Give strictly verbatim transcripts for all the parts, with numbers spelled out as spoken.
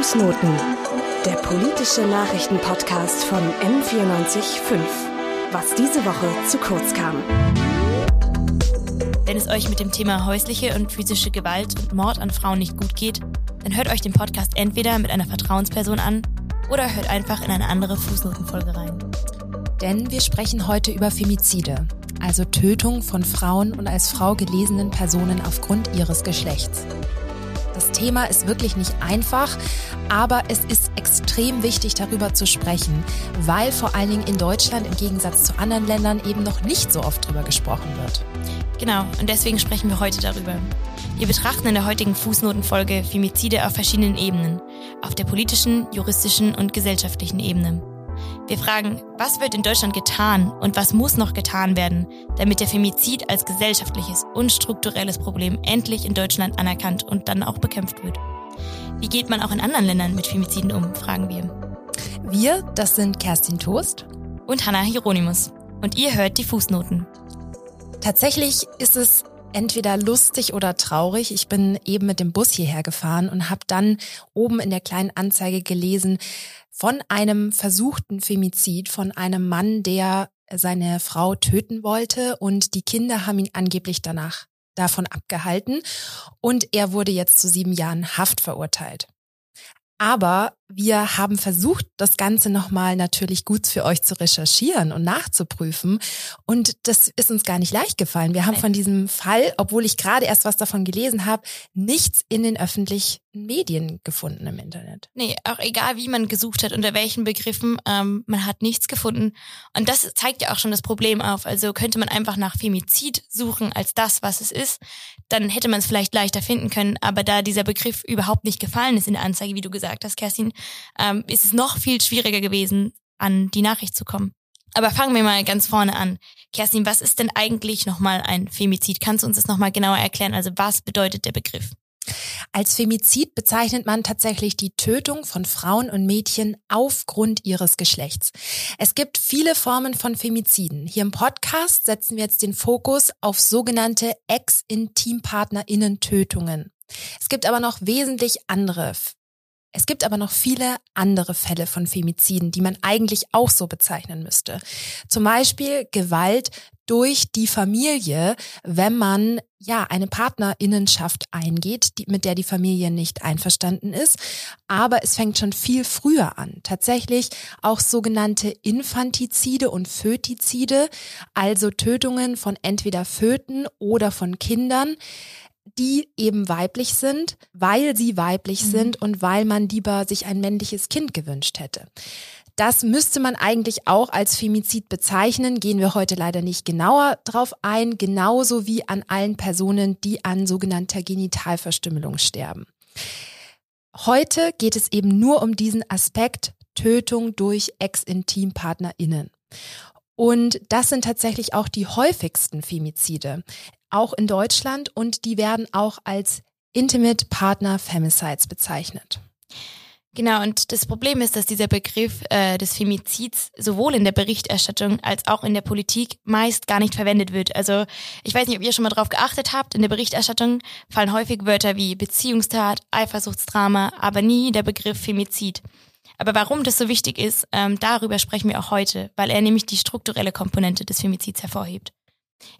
Fußnoten, der politische Nachrichtenpodcast von M vierundneunzig Komma fünf. Was diese Woche zu kurz kam. Wenn es euch mit dem Thema häusliche und physische Gewalt und Mord an Frauen nicht gut geht, dann hört euch den Podcast entweder mit einer Vertrauensperson an oder hört einfach in eine andere Fußnotenfolge rein. Denn wir sprechen heute über Femizide, also Tötung von Frauen und als Frau gelesenen Personen aufgrund ihres Geschlechts. Das Thema ist wirklich nicht einfach, aber es ist extrem wichtig, darüber zu sprechen, weil vor allen Dingen in Deutschland im Gegensatz zu anderen Ländern eben noch nicht so oft darüber gesprochen wird. Genau, und deswegen sprechen wir heute darüber. Wir betrachten in der heutigen Fußnotenfolge Femizide auf verschiedenen Ebenen, auf der politischen, juristischen und gesellschaftlichen Ebene. Wir fragen, was wird in Deutschland getan und was muss noch getan werden, damit der Femizid als gesellschaftliches und strukturelles Problem endlich in Deutschland anerkannt und dann auch bekämpft wird. Wie geht man auch in anderen Ländern mit Femiziden um, fragen wir. Wir, das sind Kerstin Thost und Hannah Hieronymus. Und ihr hört die Fußnoten. Tatsächlich ist es entweder lustig oder traurig. Ich bin eben mit dem Bus hierher gefahren und habe dann oben in der kleinen Anzeige gelesen, von einem versuchten Femizid, von einem Mann, der seine Frau töten wollte und die Kinder haben ihn angeblich danach davon abgehalten und er wurde jetzt zu sieben Jahren Haft verurteilt. Aber wir haben versucht, das Ganze nochmal natürlich gut für euch zu recherchieren und nachzuprüfen. Und das ist uns gar nicht leicht gefallen. Wir haben von diesem Fall, obwohl ich gerade erst was davon gelesen habe, nichts in den öffentlichen Medien gefunden im Internet. Nee, auch egal wie man gesucht hat, unter welchen Begriffen, ähm, man hat nichts gefunden. Und das zeigt ja auch schon das Problem auf. Also könnte man einfach nach Femizid suchen als das, was es ist, dann hätte man es vielleicht leichter finden können. Aber da dieser Begriff überhaupt nicht gefallen ist in der Anzeige, wie du gesagt hast, Kerstin, Ähm, ist es noch viel schwieriger gewesen, an die Nachricht zu kommen. Aber fangen wir mal ganz vorne an. Kerstin, was ist denn eigentlich nochmal ein Femizid? Kannst du uns das nochmal genauer erklären? Also was bedeutet der Begriff? Als Femizid bezeichnet man tatsächlich die Tötung von Frauen und Mädchen aufgrund ihres Geschlechts. Es gibt viele Formen von Femiziden. Hier im Podcast setzen wir jetzt den Fokus auf sogenannte Ex-Intimpartnerinnen-Tötungen. Es gibt aber noch wesentlich andere Es gibt aber noch viele andere Fälle von Femiziden, die man eigentlich auch so bezeichnen müsste. Zum Beispiel Gewalt durch die Familie, wenn man ja eine Partnerinnenschaft eingeht, die, mit der die Familie nicht einverstanden ist. Aber es fängt schon viel früher an. Tatsächlich auch sogenannte Infantizide und Fötizide, also Tötungen von entweder Föten oder von Kindern, die eben weiblich sind, weil sie weiblich mhm. sind und weil man lieber sich ein männliches Kind gewünscht hätte. Das müsste man eigentlich auch als Femizid bezeichnen, gehen wir heute leider nicht genauer drauf ein, genauso wie an allen Personen, die an sogenannter Genitalverstümmelung sterben. Heute geht es eben nur um diesen Aspekt Tötung durch Ex-Intimpartnerinnen. Und das sind tatsächlich auch die häufigsten Femizide, auch in Deutschland, und die werden auch als Intimate Partner Femicides bezeichnet. Genau, und das Problem ist, dass dieser Begriff äh, des Femizids sowohl in der Berichterstattung als auch in der Politik meist gar nicht verwendet wird. Also ich weiß nicht, ob ihr schon mal drauf geachtet habt, in der Berichterstattung fallen häufig Wörter wie Beziehungstat, Eifersuchtsdrama, aber nie der Begriff Femizid. Aber warum das so wichtig ist, ähm, darüber sprechen wir auch heute, weil er nämlich die strukturelle Komponente des Femizids hervorhebt.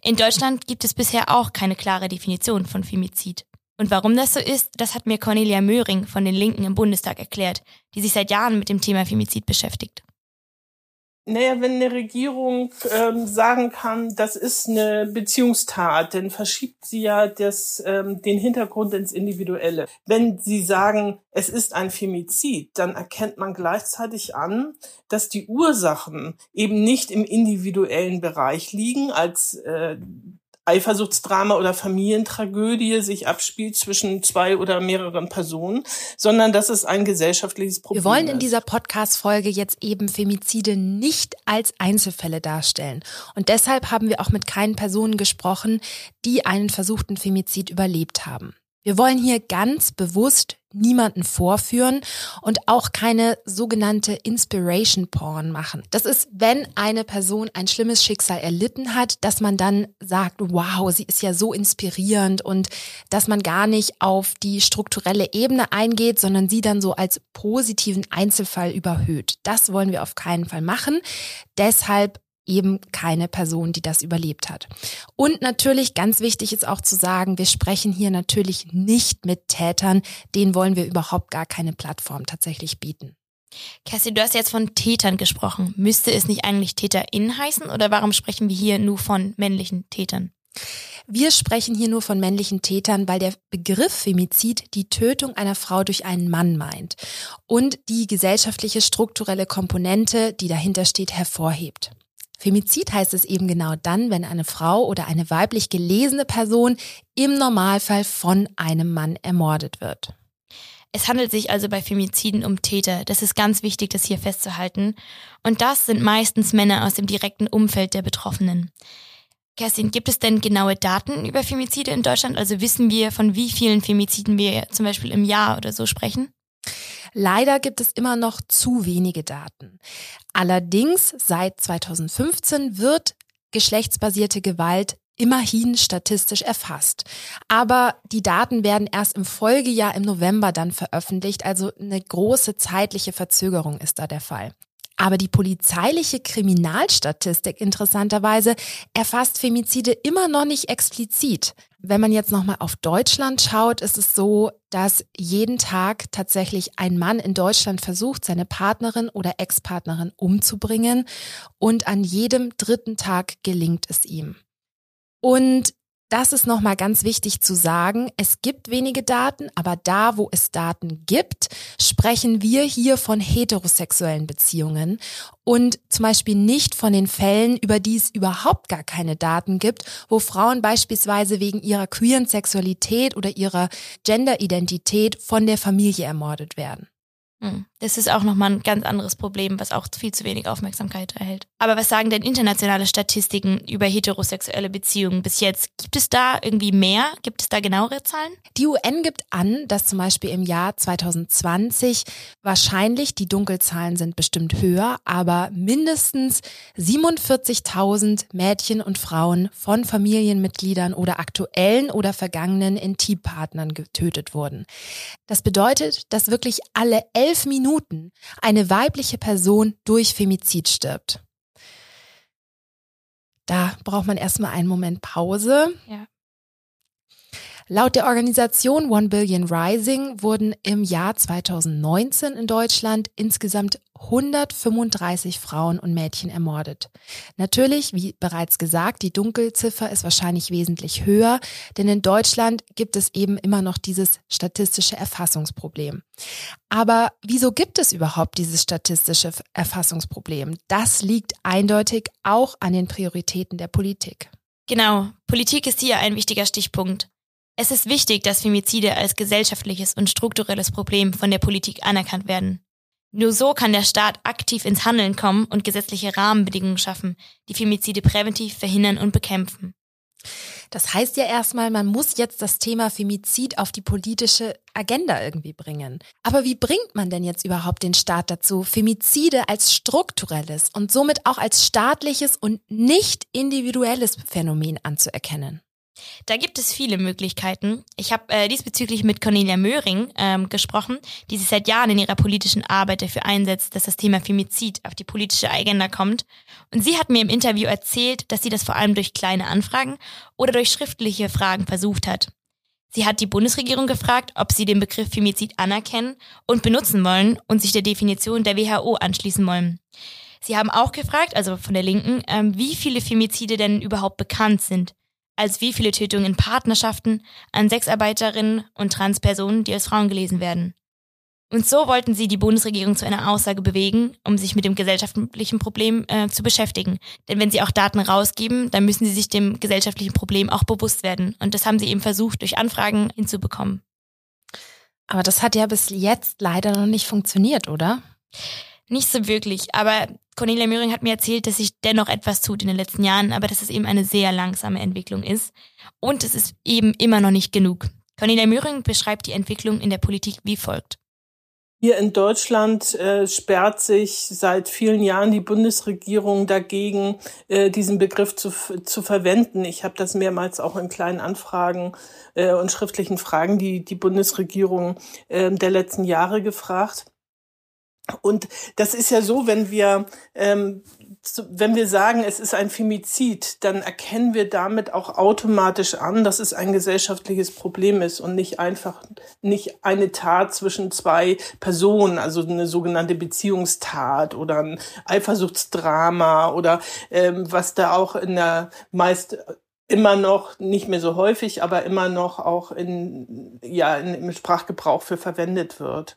In Deutschland gibt es bisher auch keine klare Definition von Femizid. Und warum das so ist, das hat mir Cornelia Möhring von den Linken im Bundestag erklärt, die sich seit Jahren mit dem Thema Femizid beschäftigt. Naja, wenn eine Regierung ähm, sagen kann, das ist eine Beziehungstat, dann verschiebt sie ja das, ähm, den Hintergrund ins Individuelle. Wenn sie sagen, es ist ein Femizid, dann erkennt man gleichzeitig an, dass die Ursachen eben nicht im individuellen Bereich liegen, als äh, Eifersuchtsdrama oder Familientragödie sich abspielt zwischen zwei oder mehreren Personen, sondern dass es ein gesellschaftliches Problem ist. Wir wollen in dieser Podcast-Folge jetzt eben Femizide nicht als Einzelfälle darstellen. Und deshalb haben wir auch mit keinen Personen gesprochen, die einen versuchten Femizid überlebt haben. Wir wollen hier ganz bewusst niemanden vorführen und auch keine sogenannte Inspiration Porn machen. Das ist, wenn eine Person ein schlimmes Schicksal erlitten hat, dass man dann sagt, wow, sie ist ja so inspirierend, und dass man gar nicht auf die strukturelle Ebene eingeht, sondern sie dann so als positiven Einzelfall überhöht. Das wollen wir auf keinen Fall machen. Deshalb eben keine Person, die das überlebt hat. Und natürlich, ganz wichtig ist auch zu sagen, wir sprechen hier natürlich nicht mit Tätern, denen wollen wir überhaupt gar keine Plattform tatsächlich bieten. Kerstin, du hast jetzt von Tätern gesprochen. Müsste es nicht eigentlich TäterInnen heißen, oder warum sprechen wir hier nur von männlichen Tätern? Wir sprechen hier nur von männlichen Tätern, weil der Begriff Femizid die Tötung einer Frau durch einen Mann meint und die gesellschaftliche strukturelle Komponente, die dahinter steht, hervorhebt. Femizid heißt es eben genau dann, wenn eine Frau oder eine weiblich gelesene Person im Normalfall von einem Mann ermordet wird. Es handelt sich also bei Femiziden um Täter. Das ist ganz wichtig, das hier festzuhalten. Und das sind meistens Männer aus dem direkten Umfeld der Betroffenen. Kerstin, gibt es denn genaue Daten über Femizide in Deutschland? Also wissen wir, von wie vielen Femiziden wir zum Beispiel im Jahr oder so sprechen? Leider gibt es immer noch zu wenige Daten. Allerdings seit zweitausendfünfzehn wird geschlechtsbasierte Gewalt immerhin statistisch erfasst. Aber die Daten werden erst im Folgejahr im November dann veröffentlicht, also eine große zeitliche Verzögerung ist da der Fall. Aber die polizeiliche Kriminalstatistik interessanterweise erfasst Femizide immer noch nicht explizit. Wenn man jetzt nochmal auf Deutschland schaut, ist es so, dass jeden Tag tatsächlich ein Mann in Deutschland versucht, seine Partnerin oder Ex-Partnerin umzubringen, und an jedem dritten Tag gelingt es ihm. Und das ist nochmal ganz wichtig zu sagen, es gibt wenige Daten, aber da, wo es Daten gibt, sprechen wir hier von heterosexuellen Beziehungen und zum Beispiel nicht von den Fällen, über die es überhaupt gar keine Daten gibt, wo Frauen beispielsweise wegen ihrer queeren Sexualität oder ihrer Genderidentität von der Familie ermordet werden. Das ist auch nochmal ein ganz anderes Problem, was auch viel zu wenig Aufmerksamkeit erhält. Aber was sagen denn internationale Statistiken über heterosexuelle Beziehungen bis jetzt? Gibt es da irgendwie mehr? Gibt es da genauere Zahlen? Die U N gibt an, dass zum Beispiel im Jahr zweitausendzwanzig wahrscheinlich, die Dunkelzahlen sind bestimmt höher, aber mindestens siebenundvierzigtausend Mädchen und Frauen von Familienmitgliedern oder aktuellen oder vergangenen Intimpartnern getötet wurden. Das bedeutet, dass wirklich alle elf elf Minuten eine weibliche Person durch Femizid stirbt. Da braucht man erstmal einen Moment Pause. Ja. Laut der Organisation One Billion Rising wurden im Jahr zweitausendneunzehn in Deutschland insgesamt hundertfünfunddreißig Frauen und Mädchen ermordet. Natürlich, wie bereits gesagt, die Dunkelziffer ist wahrscheinlich wesentlich höher, denn in Deutschland gibt es eben immer noch dieses statistische Erfassungsproblem. Aber wieso gibt es überhaupt dieses statistische Erfassungsproblem? Das liegt eindeutig auch an den Prioritäten der Politik. Genau, Politik ist hier ein wichtiger Stichpunkt. Es ist wichtig, dass Femizide als gesellschaftliches und strukturelles Problem von der Politik anerkannt werden. Nur so kann der Staat aktiv ins Handeln kommen und gesetzliche Rahmenbedingungen schaffen, die Femizide präventiv verhindern und bekämpfen. Das heißt ja erstmal, man muss jetzt das Thema Femizid auf die politische Agenda irgendwie bringen. Aber wie bringt man denn jetzt überhaupt den Staat dazu, Femizide als strukturelles und somit auch als staatliches und nicht individuelles Phänomen anzuerkennen? Da gibt es viele Möglichkeiten. Ich habe äh, diesbezüglich mit Cornelia Möhring ähm, gesprochen, die sich seit Jahren in ihrer politischen Arbeit dafür einsetzt, dass das Thema Femizid auf die politische Agenda kommt. Und sie hat mir im Interview erzählt, dass sie das vor allem durch kleine Anfragen oder durch schriftliche Fragen versucht hat. Sie hat die Bundesregierung gefragt, ob sie den Begriff Femizid anerkennen und benutzen wollen und sich der Definition der W H O anschließen wollen. Sie haben auch gefragt, also von der Linken, ähm, wie viele Femizide denn überhaupt bekannt sind. Als wie viele Tötungen in Partnerschaften, an Sexarbeiterinnen und Transpersonen, die als Frauen gelesen werden. Und so wollten sie die Bundesregierung zu einer Aussage bewegen, um sich mit dem gesellschaftlichen Problem äh, zu beschäftigen. Denn wenn sie auch Daten rausgeben, dann müssen sie sich dem gesellschaftlichen Problem auch bewusst werden. Und das haben sie eben versucht, durch Anfragen hinzubekommen. Aber das hat ja bis jetzt leider noch nicht funktioniert, oder? Nicht so wirklich, aber Cornelia Möhring hat mir erzählt, dass sich dennoch etwas tut in den letzten Jahren, aber dass es eben eine sehr langsame Entwicklung ist und es ist eben immer noch nicht genug. Cornelia Möhring beschreibt die Entwicklung in der Politik wie folgt. Hier in Deutschland äh, sperrt sich seit vielen Jahren die Bundesregierung dagegen, äh, diesen Begriff zu, zu verwenden. Ich habe das mehrmals auch in kleinen Anfragen äh, und schriftlichen Fragen, die die Bundesregierung äh, der letzten Jahre gefragt. Und das ist ja so, wenn wir ähm, wenn wir sagen, es ist ein Femizid, dann erkennen wir damit auch automatisch an, dass es ein gesellschaftliches Problem ist und nicht einfach nicht eine Tat zwischen zwei Personen, also eine sogenannte Beziehungstat oder ein Eifersuchtsdrama oder ähm, was da auch in der meist immer noch, nicht mehr so häufig, aber immer noch auch in ja in, im Sprachgebrauch für verwendet wird.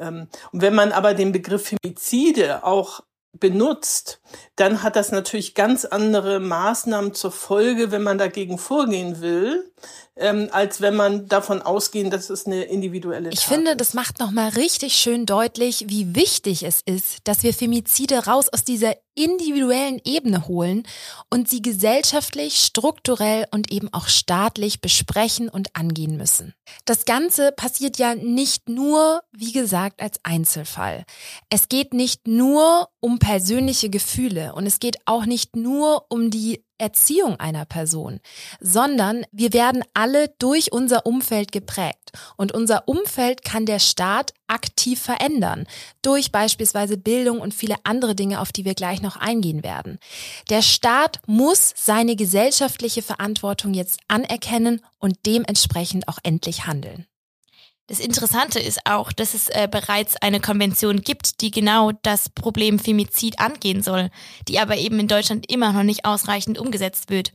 Und wenn man aber den Begriff Femizide auch benutzt, dann hat das natürlich ganz andere Maßnahmen zur Folge, wenn man dagegen vorgehen will, ähm, als wenn man davon ausgeht, dass es eine individuelle Tat ist. Ich finde, das macht nochmal richtig schön deutlich, wie wichtig es ist, dass wir Femizide raus aus dieser individuellen Ebene holen und sie gesellschaftlich, strukturell und eben auch staatlich besprechen und angehen müssen. Das Ganze passiert ja nicht nur, wie gesagt, als Einzelfall. Es geht nicht nur um persönliche Gefühle und es geht auch nicht nur um die Erziehung einer Person, sondern wir werden alle durch unser Umfeld geprägt. Und unser Umfeld kann der Staat aktiv verändern, durch beispielsweise Bildung und viele andere Dinge, auf die wir gleich noch eingehen werden. Der Staat muss seine gesellschaftliche Verantwortung jetzt anerkennen und dementsprechend auch endlich handeln. Das Interessante ist auch, dass es äh, bereits eine Konvention gibt, die genau das Problem Femizid angehen soll, die aber eben in Deutschland immer noch nicht ausreichend umgesetzt wird.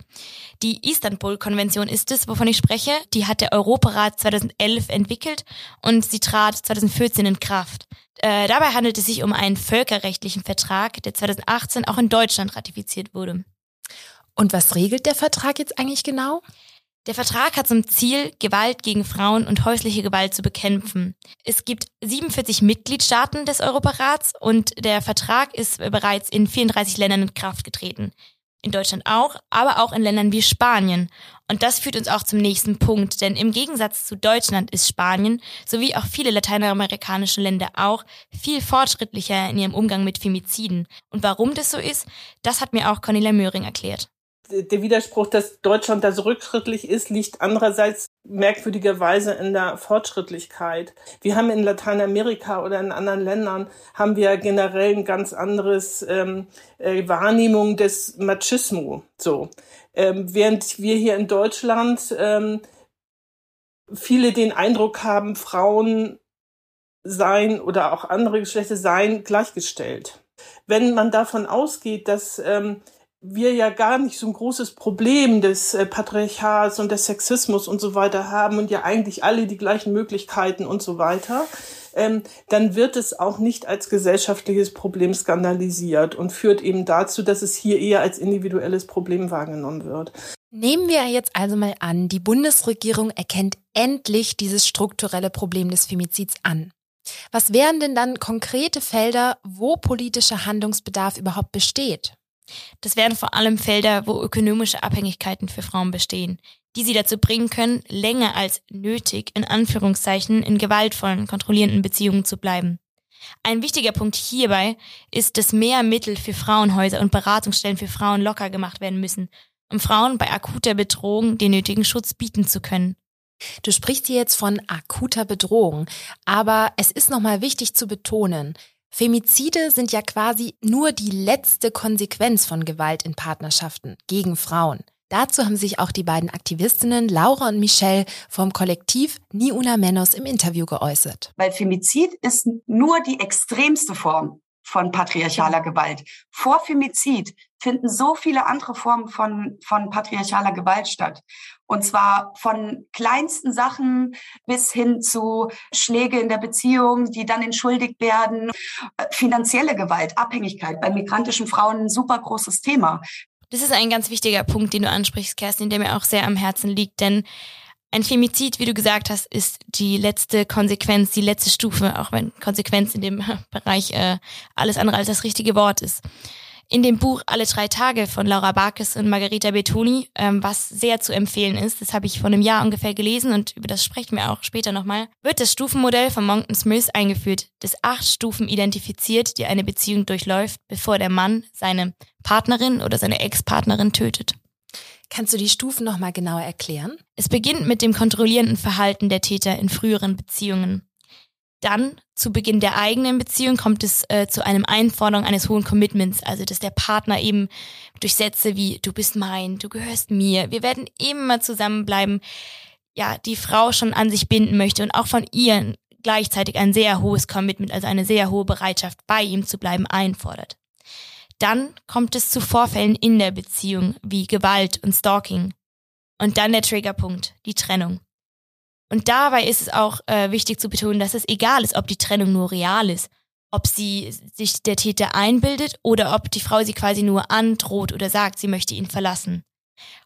Die Istanbul-Konvention ist es, wovon ich spreche. Die hat der Europarat zweitausendelf entwickelt und sie trat zweitausendvierzehn in Kraft. Äh, dabei handelt es sich um einen völkerrechtlichen Vertrag, der zweitausendachtzehn auch in Deutschland ratifiziert wurde. Und was regelt der Vertrag jetzt eigentlich genau? Der Vertrag hat zum Ziel, Gewalt gegen Frauen und häusliche Gewalt zu bekämpfen. Es gibt siebenundvierzig Mitgliedstaaten des Europarats und der Vertrag ist bereits in vierunddreißig Ländern in Kraft getreten. In Deutschland auch, aber auch in Ländern wie Spanien. Und das führt uns auch zum nächsten Punkt, denn im Gegensatz zu Deutschland ist Spanien, sowie auch viele lateinamerikanische Länder auch, viel fortschrittlicher in ihrem Umgang mit Femiziden. Und warum das so ist, das hat mir auch Cornelia Möhring erklärt. Der Widerspruch, dass Deutschland da so rückschrittlich ist, liegt andererseits merkwürdigerweise in der Fortschrittlichkeit. Wir haben in Lateinamerika oder in anderen Ländern haben wir generell ein ganz anderes ähm, äh, Wahrnehmung des Machismo. So, ähm, während wir hier in Deutschland ähm, viele den Eindruck haben, Frauen seien oder auch andere Geschlechter seien gleichgestellt. Wenn man davon ausgeht, dass ähm, wir ja gar nicht so ein großes Problem des äh, Patriarchats und des Sexismus und so weiter haben und ja eigentlich alle die gleichen Möglichkeiten und so weiter, ähm, dann wird es auch nicht als gesellschaftliches Problem skandalisiert und führt eben dazu, dass es hier eher als individuelles Problem wahrgenommen wird. Nehmen wir jetzt also mal an, die Bundesregierung erkennt endlich dieses strukturelle Problem des Femizids an. Was wären denn dann konkrete Felder, wo politischer Handlungsbedarf überhaupt besteht? Das wären vor allem Felder, wo ökonomische Abhängigkeiten für Frauen bestehen, die sie dazu bringen können, länger als nötig, in Anführungszeichen, in gewaltvollen, kontrollierenden Beziehungen zu bleiben. Ein wichtiger Punkt hierbei ist, dass mehr Mittel für Frauenhäuser und Beratungsstellen für Frauen locker gemacht werden müssen, um Frauen bei akuter Bedrohung den nötigen Schutz bieten zu können. Du sprichst hier jetzt von akuter Bedrohung, aber es ist nochmal wichtig zu betonen, Femizide sind ja quasi nur die letzte Konsequenz von Gewalt in Partnerschaften gegen Frauen. Dazu haben sich auch die beiden Aktivistinnen Laura und Michelle vom Kollektiv Ni una menos im Interview geäußert. Weil Femizid ist nur die extremste Form von patriarchaler Gewalt. Vor Femizid finden so viele andere Formen von, von patriarchaler Gewalt statt. Und zwar von kleinsten Sachen bis hin zu Schläge in der Beziehung, die dann entschuldigt werden. Finanzielle Gewalt, Abhängigkeit, bei migrantischen Frauen ein super großes Thema. Das ist ein ganz wichtiger Punkt, den du ansprichst, Kerstin, der mir auch sehr am Herzen liegt. Denn ein Femizid, wie du gesagt hast, ist die letzte Konsequenz, die letzte Stufe, auch wenn Konsequenz in dem Bereich äh, alles andere als das richtige Wort ist. in dem Buch Alle drei Tage von Laura Backes und Margherita Bettoni, ähm, was sehr zu empfehlen ist, das habe ich vor einem Jahr ungefähr gelesen und über das sprechen wir auch später nochmal, wird das Stufenmodell von Moncton Smith eingeführt, das acht Stufen identifiziert, die eine Beziehung durchläuft, bevor der Mann seine Partnerin oder seine Ex-Partnerin tötet. Kannst du die Stufen nochmal genauer erklären? Es beginnt mit dem kontrollierenden Verhalten der Täter in früheren Beziehungen. Dann, zu Beginn der eigenen Beziehung, kommt es äh, zu einem Einforderung eines hohen Commitments. Also, dass der Partner eben durch Sätze wie, du bist mein, du gehörst mir, wir werden immer zusammenbleiben, ja, die Frau schon an sich binden möchte und auch von ihr gleichzeitig ein sehr hohes Commitment, also eine sehr hohe Bereitschaft, bei ihm zu bleiben, einfordert. Dann kommt es zu Vorfällen in der Beziehung wie Gewalt und Stalking. Und dann der Triggerpunkt, die Trennung. Und dabei ist es auch äh, wichtig zu betonen, dass es egal ist, ob die Trennung nur real ist, ob sie sich der Täter einbildet oder ob die Frau sie quasi nur androht oder sagt, sie möchte ihn verlassen.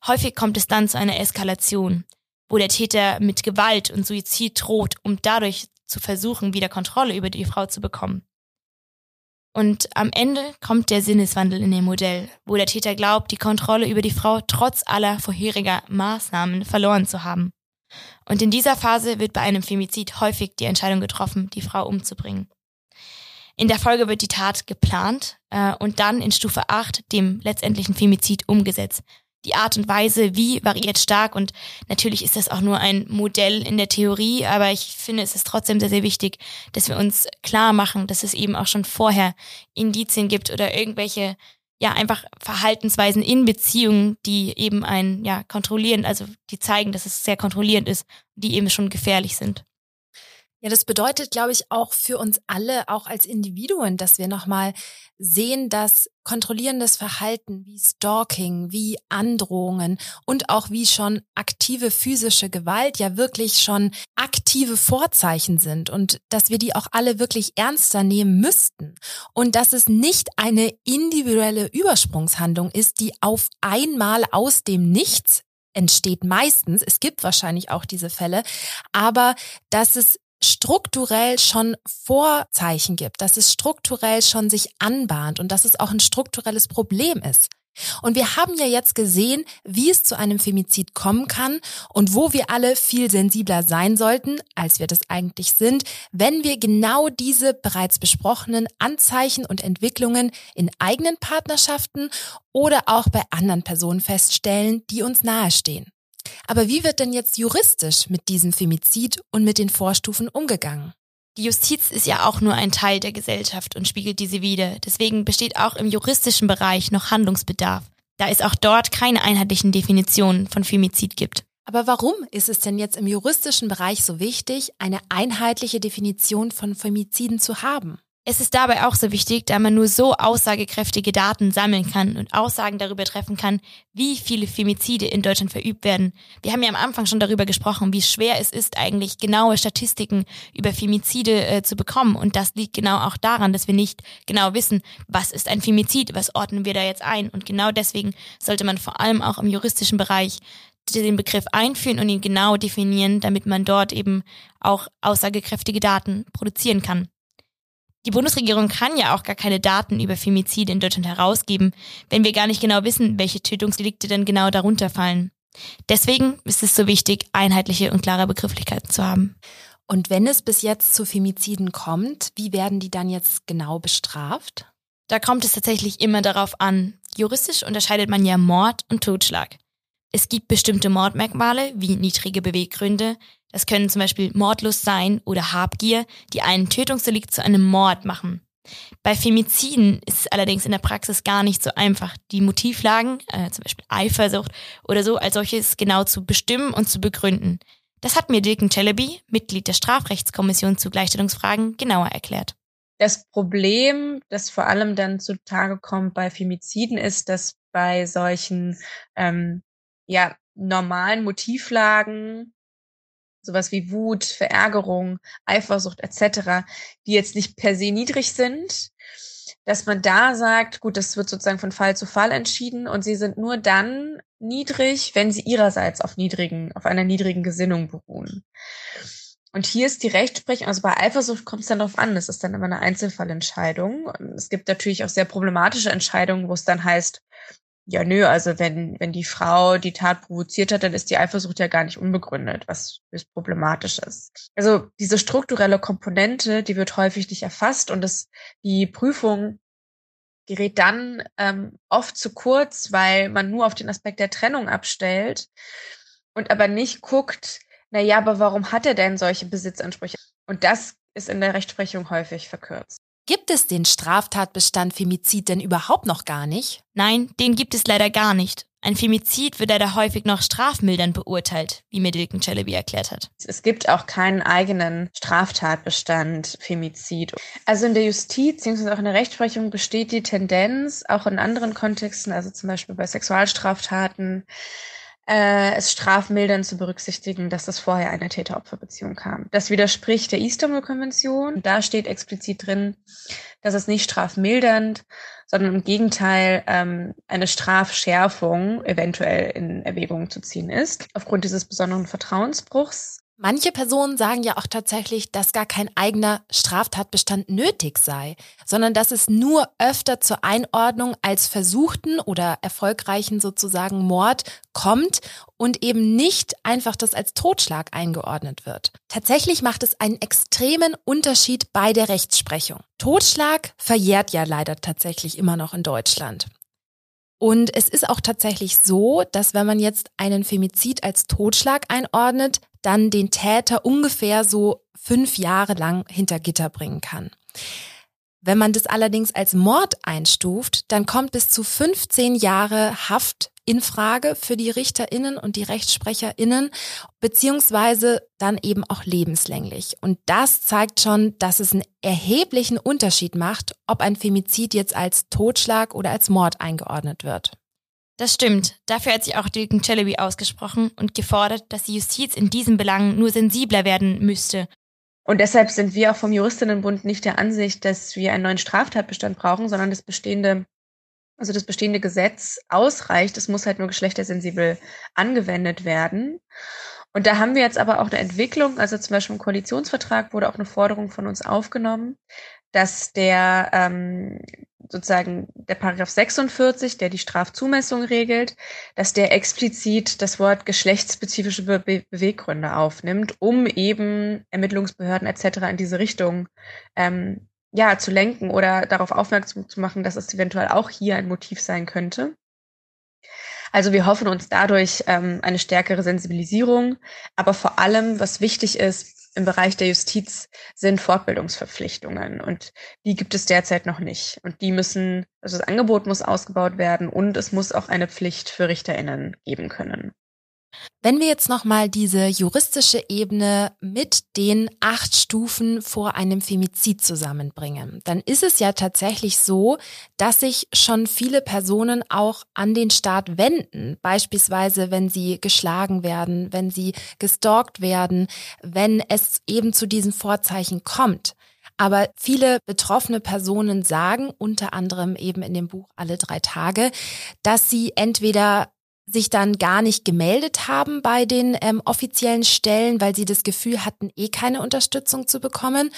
Häufig kommt es dann zu einer Eskalation, wo der Täter mit Gewalt und Suizid droht, um dadurch zu versuchen, wieder Kontrolle über die Frau zu bekommen. Und am Ende kommt der Sinneswandel in dem Modell, wo der Täter glaubt, die Kontrolle über die Frau trotz aller vorheriger Maßnahmen verloren zu haben. Und in dieser Phase wird bei einem Femizid häufig die Entscheidung getroffen, die Frau umzubringen. In der Folge wird die Tat geplant äh, und dann in Stufe acht, dem letztendlichen Femizid, umgesetzt. Die Art und Weise, wie, variiert stark und natürlich ist das auch nur ein Modell in der Theorie, aber ich finde, es ist trotzdem sehr, sehr wichtig, dass wir uns klar machen, dass es eben auch schon vorher Indizien gibt oder irgendwelche, ja, einfach Verhaltensweisen in Beziehungen, die eben ein, ja, kontrollierend, also die zeigen, dass es sehr kontrollierend ist, die eben schon gefährlich sind. Ja, das bedeutet, glaube ich, auch für uns alle, auch als Individuen, dass wir nochmal sehen, dass kontrollierendes Verhalten wie Stalking, wie Androhungen und auch wie schon aktive physische Gewalt ja wirklich schon aktive Vorzeichen sind und dass wir die auch alle wirklich ernster nehmen müssten und dass es nicht eine individuelle Übersprungshandlung ist, die auf einmal aus dem Nichts entsteht meistens. Es gibt wahrscheinlich auch diese Fälle, aber dass es strukturell schon Vorzeichen gibt, dass es strukturell schon sich anbahnt und dass es auch ein strukturelles Problem ist. Und wir haben ja jetzt gesehen, wie es zu einem Femizid kommen kann und wo wir alle viel sensibler sein sollten, als wir das eigentlich sind, wenn wir genau diese bereits besprochenen Anzeichen und Entwicklungen in eigenen Partnerschaften oder auch bei anderen Personen feststellen, die uns nahestehen. Aber wie wird denn jetzt juristisch mit diesem Femizid und mit den Vorstufen umgegangen? Die Justiz ist ja auch nur ein Teil der Gesellschaft und spiegelt diese wider. Deswegen besteht auch im juristischen Bereich noch Handlungsbedarf, da es auch dort keine einheitlichen Definitionen von Femizid gibt. Aber warum ist es denn jetzt im juristischen Bereich so wichtig, eine einheitliche Definition von Femiziden zu haben? Es ist dabei auch so wichtig, da man nur so aussagekräftige Daten sammeln kann und Aussagen darüber treffen kann, wie viele Femizide in Deutschland verübt werden. Wir haben ja am Anfang schon darüber gesprochen, wie schwer es ist, eigentlich genaue Statistiken über Femizide äh, zu bekommen. Und das liegt genau auch daran, dass wir nicht genau wissen, was ist ein Femizid, was ordnen wir da jetzt ein. Und genau deswegen sollte man vor allem auch im juristischen Bereich den Begriff einführen und ihn genau definieren, damit man dort eben auch aussagekräftige Daten produzieren kann. Die Bundesregierung kann ja auch gar keine Daten über Femizide in Deutschland herausgeben, wenn wir gar nicht genau wissen, welche Tötungsdelikte denn genau darunter fallen. Deswegen ist es so wichtig, einheitliche und klare Begrifflichkeiten zu haben. Und wenn es bis jetzt zu Femiziden kommt, wie werden die dann jetzt genau bestraft? Da kommt es tatsächlich immer darauf an. Juristisch unterscheidet man ja Mord und Totschlag. Es gibt bestimmte Mordmerkmale wie niedrige Beweggründe. Das können zum Beispiel Mordlust sein oder Habgier, die einen Tötungsdelikt zu einem Mord machen. Bei Femiziden ist es allerdings in der Praxis gar nicht so einfach, die Motivlagen, äh, zum Beispiel Eifersucht oder so, als solches genau zu bestimmen und zu begründen. Das hat mir Dilken Celebi, Mitglied der Strafrechtskommission zu Gleichstellungsfragen, genauer erklärt. Das Problem, das vor allem dann zutage kommt bei Femiziden, ist, dass bei solchen ähm, ja, normalen Motivlagen, sowas wie Wut, Verärgerung, Eifersucht et cetera, die jetzt nicht per se niedrig sind, dass man da sagt, gut, das wird sozusagen von Fall zu Fall entschieden und sie sind nur dann niedrig, wenn sie ihrerseits auf niedrigen, auf einer niedrigen Gesinnung beruhen. Und hier ist die Rechtsprechung, also bei Eifersucht kommt es dann darauf an, das ist dann immer eine Einzelfallentscheidung. Es gibt natürlich auch sehr problematische Entscheidungen, wo es dann heißt, ja nö, also wenn wenn die Frau die Tat provoziert hat, dann ist die Eifersucht ja gar nicht unbegründet, was höchst problematisch ist. Also diese strukturelle Komponente, die wird häufig nicht erfasst und das, die Prüfung gerät dann ähm, oft zu kurz, weil man nur auf den Aspekt der Trennung abstellt und aber nicht guckt, na ja, aber warum hat er denn solche Besitzansprüche? Und das ist in der Rechtsprechung häufig verkürzt. Gibt es den Straftatbestand Femizid denn überhaupt noch gar nicht? Nein, den gibt es leider gar nicht. Ein Femizid wird leider häufig noch strafmildernd beurteilt, wie mir Dilken Celebi erklärt hat. Es gibt auch keinen eigenen Straftatbestand Femizid. Also in der Justiz, beziehungsweise auch in der Rechtsprechung, besteht die Tendenz, auch in anderen Kontexten, also zum Beispiel bei Sexualstraftaten, Äh, es strafmildernd zu berücksichtigen, dass das vorher einer Täter-Opfer-Beziehung kam. Das widerspricht der Istanbul-Konvention. Da steht explizit drin, dass es nicht strafmildernd, sondern im Gegenteil ähm, eine Strafschärfung eventuell in Erwägung zu ziehen ist, aufgrund dieses besonderen Vertrauensbruchs. Manche Personen sagen ja auch tatsächlich, dass gar kein eigener Straftatbestand nötig sei, sondern dass es nur öfter zur Einordnung als versuchten oder erfolgreichen sozusagen Mord kommt und eben nicht einfach das als Totschlag eingeordnet wird. Tatsächlich macht es einen extremen Unterschied bei der Rechtsprechung. Totschlag verjährt ja leider tatsächlich immer noch in Deutschland. Und es ist auch tatsächlich so, dass wenn man jetzt einen Femizid als Totschlag einordnet, dann den Täter ungefähr so fünf Jahre lang hinter Gitter bringen kann. Wenn man das allerdings als Mord einstuft, dann kommt bis zu fünfzehn Jahre Haft in Frage für die RichterInnen und die RechtssprecherInnen, beziehungsweise dann eben auch lebenslänglich. Und das zeigt schon, dass es einen erheblichen Unterschied macht, ob ein Femizid jetzt als Totschlag oder als Mord eingeordnet wird. Das stimmt. Dafür hat sich auch Dilken Celebi ausgesprochen und gefordert, dass die Justiz in diesen Belangen nur sensibler werden müsste. Und deshalb sind wir auch vom Juristinnenbund nicht der Ansicht, dass wir einen neuen Straftatbestand brauchen, sondern das bestehende Also das bestehende Gesetz ausreicht, es muss halt nur geschlechtersensibel angewendet werden. Und da haben wir jetzt aber auch eine Entwicklung, also zum Beispiel im Koalitionsvertrag wurde auch eine Forderung von uns aufgenommen, dass der ähm, sozusagen der Paragraph sechsundvierzig, der die Strafzumessung regelt, dass der explizit das Wort geschlechtsspezifische Be- Beweggründe aufnimmt, um eben Ermittlungsbehörden et cetera in diese Richtung ähm, ja, zu lenken oder darauf aufmerksam zu machen, dass es eventuell auch hier ein Motiv sein könnte. Also wir hoffen uns dadurch ähm, eine stärkere Sensibilisierung, aber vor allem, was wichtig ist im Bereich der Justiz, sind Fortbildungsverpflichtungen und die gibt es derzeit noch nicht. Und die müssen, also das Angebot muss ausgebaut werden und es muss auch eine Pflicht für RichterInnen geben können. Wenn wir jetzt nochmal diese juristische Ebene mit den acht Stufen vor einem Femizid zusammenbringen, dann ist es ja tatsächlich so, dass sich schon viele Personen auch an den Staat wenden. Beispielsweise, wenn sie geschlagen werden, wenn sie gestalkt werden, wenn es eben zu diesen Vorzeichen kommt. Aber viele betroffene Personen sagen, unter anderem eben in dem Buch Alle drei Tage, dass sie entweder sich dann gar nicht gemeldet haben bei den ähm, offiziellen Stellen, weil sie das Gefühl hatten, eh keine Unterstützung zu bekommen.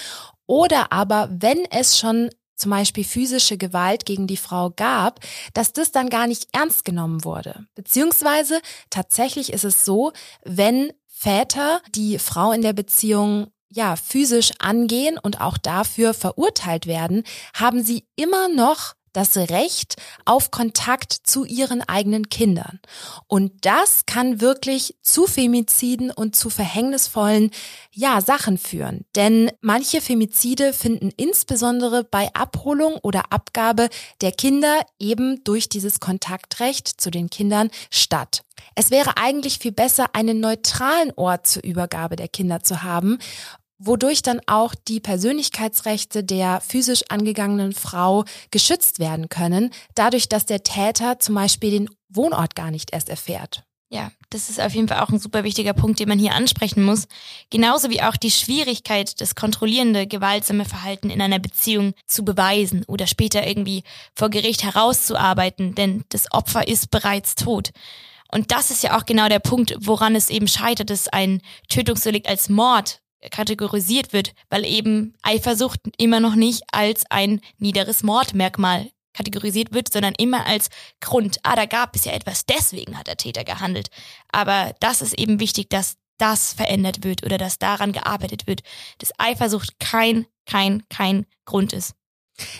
Oder aber, wenn es schon zum Beispiel physische Gewalt gegen die Frau gab, dass das dann gar nicht ernst genommen wurde. Beziehungsweise tatsächlich ist es so, wenn Väter die Frau in der Beziehung ja physisch angehen und auch dafür verurteilt werden, haben sie immer noch das Recht auf Kontakt zu ihren eigenen Kindern. Und das kann wirklich zu Femiziden und zu verhängnisvollen, ja, Sachen führen. Denn manche Femizide finden insbesondere bei Abholung oder Abgabe der Kinder eben durch dieses Kontaktrecht zu den Kindern statt. Es wäre eigentlich viel besser, einen neutralen Ort zur Übergabe der Kinder zu haben, wodurch dann auch die Persönlichkeitsrechte der physisch angegangenen Frau geschützt werden können, dadurch, dass der Täter zum Beispiel den Wohnort gar nicht erst erfährt. Ja, das ist auf jeden Fall auch ein super wichtiger Punkt, den man hier ansprechen muss. Genauso wie auch die Schwierigkeit, das kontrollierende, gewaltsame Verhalten in einer Beziehung zu beweisen oder später irgendwie vor Gericht herauszuarbeiten, denn das Opfer ist bereits tot. Und das ist ja auch genau der Punkt, woran es eben scheitert, dass ein Tötungsdelikt als Mord kategorisiert wird, weil eben Eifersucht immer noch nicht als ein niederes Mordmerkmal kategorisiert wird, sondern immer als Grund. Ah, da gab es ja etwas, deswegen hat der Täter gehandelt. Aber das ist eben wichtig, dass das verändert wird oder dass daran gearbeitet wird, dass Eifersucht kein, kein, kein Grund ist.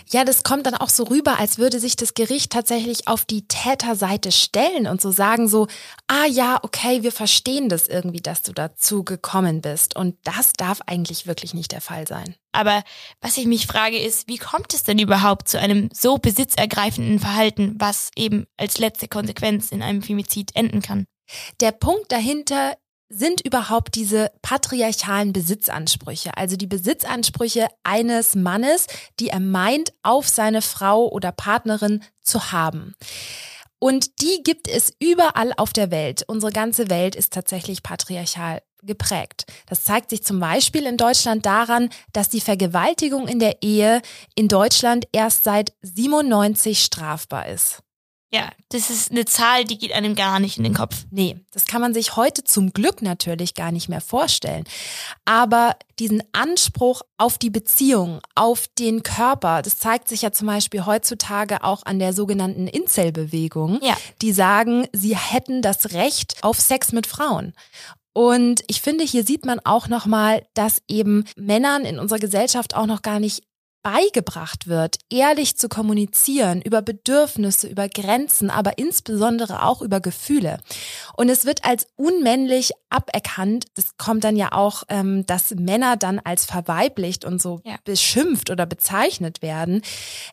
Ja, das kommt dann auch so rüber, als würde sich das Gericht tatsächlich auf die Täterseite stellen und so sagen so, ah ja, okay, wir verstehen das irgendwie, dass du dazu gekommen bist. Und das darf eigentlich wirklich nicht der Fall sein. Aber was ich mich frage ist, wie kommt es denn überhaupt zu einem so besitzergreifenden Verhalten, was eben als letzte Konsequenz in einem Femizid enden kann? Der Punkt dahinter sind überhaupt diese patriarchalen Besitzansprüche, also die Besitzansprüche eines Mannes, die er meint, auf seine Frau oder Partnerin zu haben. Und die gibt es überall auf der Welt. Unsere ganze Welt ist tatsächlich patriarchal geprägt. Das zeigt sich zum Beispiel in Deutschland daran, dass die Vergewaltigung in der Ehe in Deutschland erst seit siebenundneunzig strafbar ist. Ja, das ist eine Zahl, die geht einem gar nicht in den Kopf. Nee, das kann man sich heute zum Glück natürlich gar nicht mehr vorstellen. Aber diesen Anspruch auf die Beziehung, auf den Körper, das zeigt sich ja zum Beispiel heutzutage auch an der sogenannten Incel-Bewegung, ja. Die sagen, sie hätten das Recht auf Sex mit Frauen. Und ich finde, hier sieht man auch nochmal, dass eben Männern in unserer Gesellschaft auch noch gar nicht beigebracht wird, ehrlich zu kommunizieren über Bedürfnisse, über Grenzen, aber insbesondere auch über Gefühle. Und es wird als unmännlich aberkannt. Das kommt dann ja auch, ähm, dass Männer dann als verweiblicht und so ja. beschimpft oder bezeichnet werden,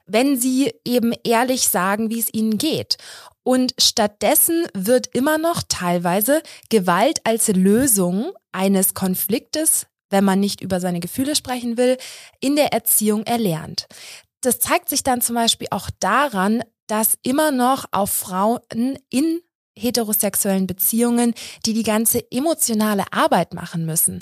wenn sie eben ehrlich sagen, wie es ihnen geht. Und stattdessen wird immer noch teilweise Gewalt als Lösung eines Konfliktes, wenn man nicht über seine Gefühle sprechen will, in der Erziehung erlernt. Das zeigt sich dann zum Beispiel auch daran, dass immer noch auf Frauen in heterosexuellen Beziehungen, die die ganze emotionale Arbeit machen müssen.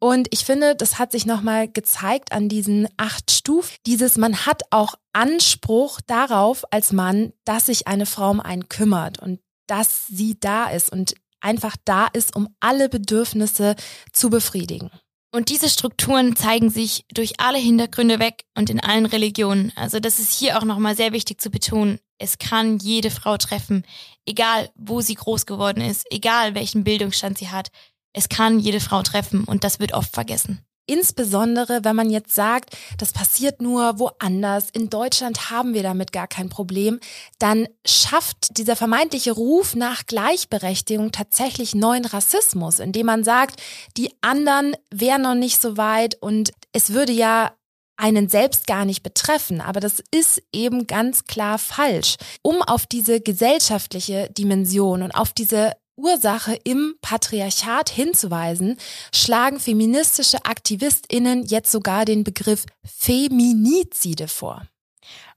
Und ich finde, das hat sich nochmal gezeigt an diesen acht Stufen. Dieses, man hat auch Anspruch darauf als Mann, dass sich eine Frau um einen kümmert und dass sie da ist und einfach da ist, um alle Bedürfnisse zu befriedigen. Und diese Strukturen zeigen sich durch alle Hintergründe weg und in allen Religionen. Also das ist hier auch nochmal sehr wichtig zu betonen. Es kann jede Frau treffen, egal wo sie groß geworden ist, egal welchen Bildungsstand sie hat. Es kann jede Frau treffen und das wird oft vergessen. Insbesondere, wenn man jetzt sagt, das passiert nur woanders, in Deutschland haben wir damit gar kein Problem, dann schafft dieser vermeintliche Ruf nach Gleichberechtigung tatsächlich neuen Rassismus, indem man sagt, die anderen wären noch nicht so weit und es würde ja einen selbst gar nicht betreffen. Aber das ist eben ganz klar falsch. Um auf diese gesellschaftliche Dimension und auf diese Ursache im Patriarchat hinzuweisen, schlagen feministische AktivistInnen jetzt sogar den Begriff Feminizide vor.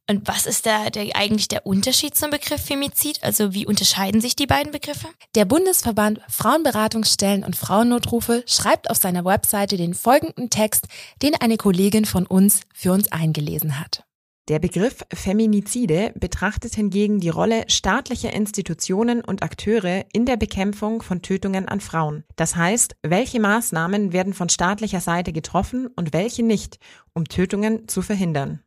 Und was ist da der, eigentlich der Unterschied zum Begriff Femizid? Also wie unterscheiden sich die beiden Begriffe? Der Bundesverband Frauenberatungsstellen und Frauennotrufe schreibt auf seiner Webseite den folgenden Text, den eine Kollegin von uns für uns eingelesen hat. Der Begriff Feminizide betrachtet hingegen die Rolle staatlicher Institutionen und Akteure in der Bekämpfung von Tötungen an Frauen. Das heißt, welche Maßnahmen werden von staatlicher Seite getroffen und welche nicht, um Tötungen zu verhindern.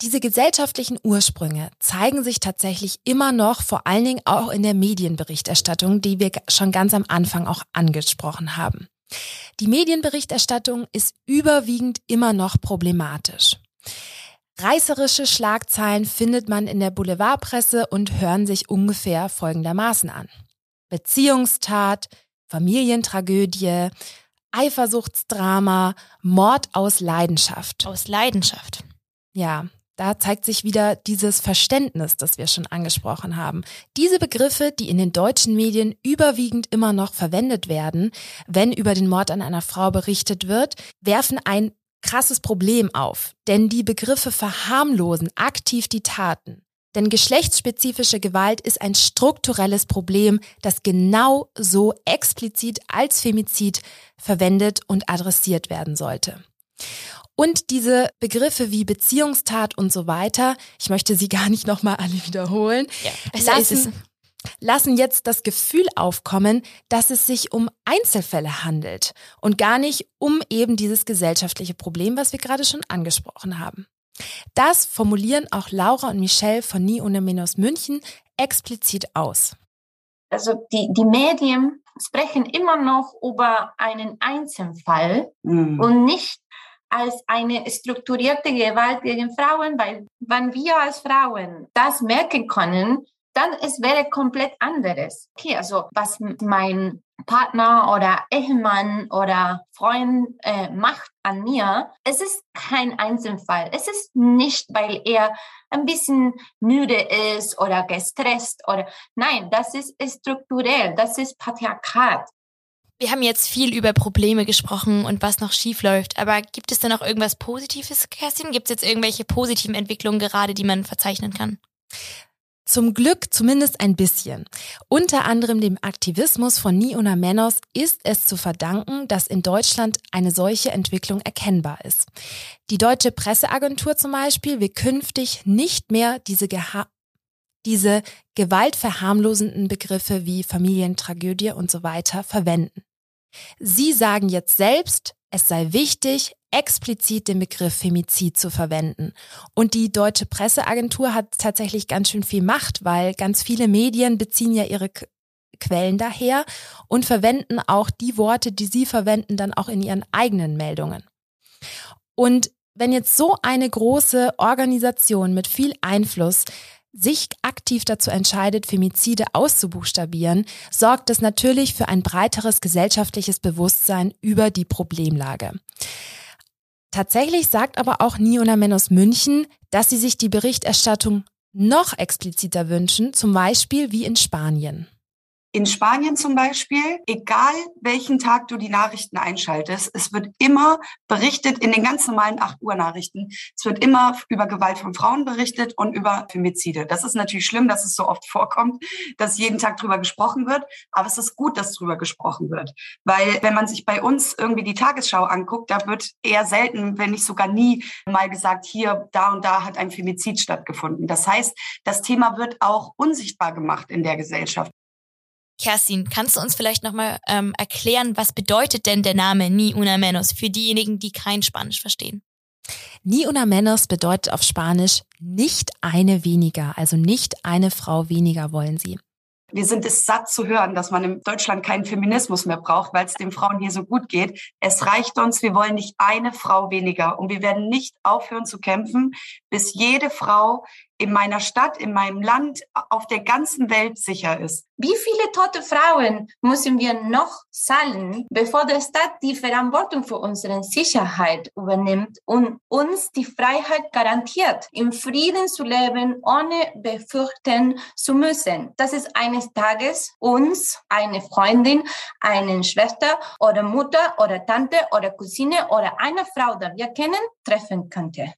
Diese gesellschaftlichen Ursprünge zeigen sich tatsächlich immer noch, vor allen Dingen auch in der Medienberichterstattung, die wir schon ganz am Anfang auch angesprochen haben. Die Medienberichterstattung ist überwiegend immer noch problematisch. Reißerische Schlagzeilen findet man in der Boulevardpresse und hören sich ungefähr folgendermaßen an. Beziehungstat, Familientragödie, Eifersuchtsdrama, Mord aus Leidenschaft. Aus Leidenschaft. Ja, da zeigt sich wieder dieses Verständnis, das wir schon angesprochen haben. Diese Begriffe, die in den deutschen Medien überwiegend immer noch verwendet werden, wenn über den Mord an einer Frau berichtet wird, werfen ein krasses Problem auf, denn die Begriffe verharmlosen aktiv die Taten. Denn geschlechtsspezifische Gewalt ist ein strukturelles Problem, das genau so explizit als Femizid verwendet und adressiert werden sollte. Und diese Begriffe wie Beziehungstat und so weiter, ich möchte sie gar nicht nochmal alle wiederholen, ja, lassen, lassen jetzt das Gefühl aufkommen, dass es sich um Einzelfälle handelt und gar nicht um eben dieses gesellschaftliche Problem, was wir gerade schon angesprochen haben. Das formulieren auch Laura und Michelle von Ni una menos München explizit aus. Also die, die Medien sprechen immer noch über einen Einzelfall mhm. und nicht als eine strukturierte Gewalt gegen Frauen, weil wenn wir als Frauen das merken können, dann es wäre komplett anderes. Okay, also was mein Partner oder Ehemann oder Freund äh, macht an mir, es ist kein Einzelfall. Es ist nicht, weil er ein bisschen müde ist oder gestresst oder nein, das ist strukturell, das ist Patriarchat. Wir haben jetzt viel über Probleme gesprochen und was noch schief läuft, aber gibt es denn auch irgendwas Positives, Kerstin? Gibt es jetzt irgendwelche positiven Entwicklungen gerade, die man verzeichnen kann? Zum Glück zumindest ein bisschen. Unter anderem dem Aktivismus von Ni una menos ist es zu verdanken, dass in Deutschland eine solche Entwicklung erkennbar ist. Die deutsche Presseagentur zum Beispiel will künftig nicht mehr diese, geha- diese gewaltverharmlosenden Begriffe wie Familientragödie und so weiter verwenden. Sie sagen jetzt selbst, es sei wichtig, explizit den Begriff Femizid zu verwenden. Und die deutsche Presseagentur hat tatsächlich ganz schön viel Macht, weil ganz viele Medien beziehen ja ihre K- Quellen daher und verwenden auch die Worte, die sie verwenden, dann auch in ihren eigenen Meldungen. Und wenn jetzt so eine große Organisation mit viel Einfluss sich aktiv dazu entscheidet, Femizide auszubuchstabieren, sorgt das natürlich für ein breiteres gesellschaftliches Bewusstsein über die Problemlage. Tatsächlich sagt aber auch Ni una menos München, dass sie sich die Berichterstattung noch expliziter wünschen, zum Beispiel wie in Spanien. In Spanien zum Beispiel, egal welchen Tag du die Nachrichten einschaltest, es wird immer berichtet, in den ganz normalen acht Uhr Nachrichten, es wird immer über Gewalt von Frauen berichtet und über Femizide. Das ist natürlich schlimm, dass es so oft vorkommt, dass jeden Tag drüber gesprochen wird, aber es ist gut, dass drüber gesprochen wird. Weil wenn man sich bei uns irgendwie die Tagesschau anguckt, da wird eher selten, wenn nicht sogar nie mal gesagt, hier, da und da hat ein Femizid stattgefunden. Das heißt, das Thema wird auch unsichtbar gemacht in der Gesellschaft. Kerstin, kannst du uns vielleicht nochmal ähm, erklären, was bedeutet denn der Name Ni una menos für diejenigen, die kein Spanisch verstehen? Ni una menos bedeutet auf Spanisch nicht eine weniger, also nicht eine Frau weniger wollen sie. Wir sind es satt zu hören, dass man in Deutschland keinen Feminismus mehr braucht, weil es den Frauen hier so gut geht. Es reicht uns, wir wollen nicht eine Frau weniger und wir werden nicht aufhören zu kämpfen, bis jede Frau in meiner Stadt, in meinem Land, auf der ganzen Welt sicher ist. Wie viele tote Frauen müssen wir noch zahlen, bevor der Staat die Verantwortung für unsere Sicherheit übernimmt und uns die Freiheit garantiert, im Frieden zu leben, ohne befürchten zu müssen, dass es eines Tages uns, eine Freundin, eine Schwester oder Mutter oder Tante oder Cousine oder eine Frau, die wir kennen, treffen könnte.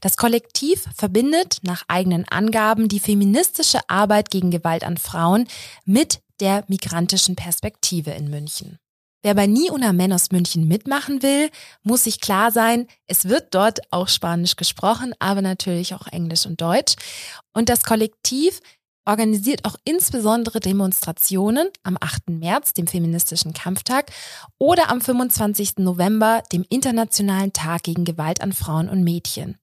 Das Kollektiv verbindet nach eigenen Angaben die feministische Arbeit gegen Gewalt an Frauen mit der migrantischen Perspektive in München. Wer bei Ni una menos München mitmachen will, muss sich klar sein, es wird dort auch Spanisch gesprochen, aber natürlich auch Englisch und Deutsch. Und das Kollektiv organisiert auch insbesondere Demonstrationen am achten März, dem feministischen Kampftag, oder am fünfundzwanzigsten November, dem internationalen Tag gegen Gewalt an Frauen und Mädchen.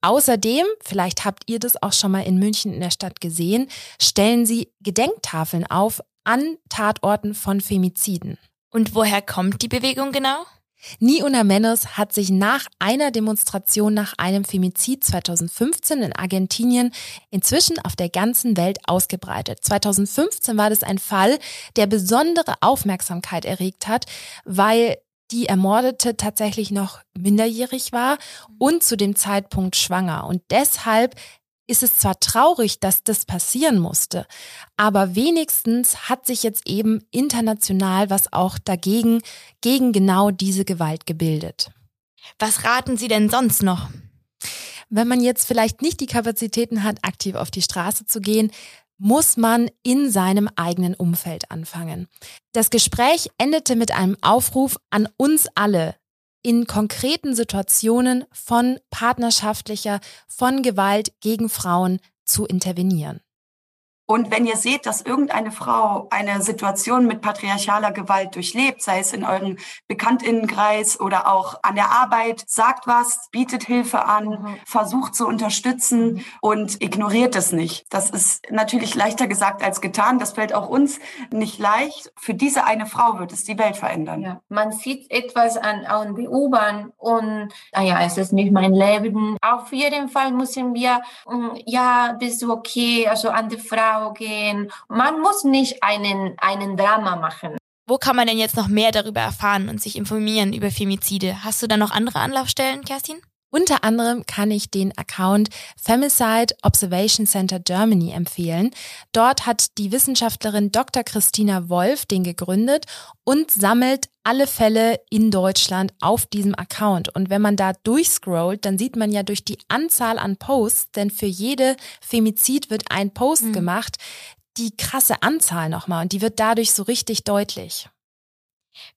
Außerdem, vielleicht habt ihr das auch schon mal in München in der Stadt gesehen, stellen sie Gedenktafeln auf an Tatorten von Femiziden. Und woher kommt die Bewegung genau? Ni una menos hat sich nach einer Demonstration nach einem Femizid zweitausendfünfzehn in Argentinien inzwischen auf der ganzen Welt ausgebreitet. zweitausendfünfzehn war das ein Fall, der besondere Aufmerksamkeit erregt hat, weil die Ermordete tatsächlich noch minderjährig war und zu dem Zeitpunkt schwanger. Und deshalb ist es zwar traurig, dass das passieren musste, aber wenigstens hat sich jetzt eben international was auch dagegen, gegen genau diese Gewalt gebildet. Was raten Sie denn sonst noch? Wenn man jetzt vielleicht nicht die Kapazitäten hat, aktiv auf die Straße zu gehen, muss man in seinem eigenen Umfeld anfangen. Das Gespräch endete mit einem Aufruf an uns alle, in konkreten Situationen von partnerschaftlicher, von Gewalt gegen Frauen zu intervenieren. Und wenn ihr seht, dass irgendeine Frau eine Situation mit patriarchaler Gewalt durchlebt, sei es in eurem BekanntInnenkreis oder auch an der Arbeit, sagt was, bietet Hilfe an, mhm. versucht zu unterstützen und ignoriert es nicht. Das ist natürlich leichter gesagt als getan. Das fällt auch uns nicht leicht. Für diese eine Frau wird es die Welt verändern. Ja. Man sieht etwas an, an den U-Bahn und, naja, es ist nicht mein Leben. Auf jeden Fall müssen wir, ja, bist du okay, also an die Frau gehen. Man muss nicht einen, einen Drama machen. Wo kann man denn jetzt noch mehr darüber erfahren und sich informieren über Femizide? Hast du da noch andere Anlaufstellen, Kerstin? Unter anderem kann ich den Account Femicide Observation Center Germany empfehlen. Dort hat die Wissenschaftlerin Doktor Christina Wolf den gegründet und sammelt alle Fälle in Deutschland auf diesem Account. Und wenn man da durchscrollt, dann sieht man ja durch die Anzahl an Posts, denn für jede Femizid wird ein Post mhm. gemacht, die krasse Anzahl nochmal, und die wird dadurch so richtig deutlich.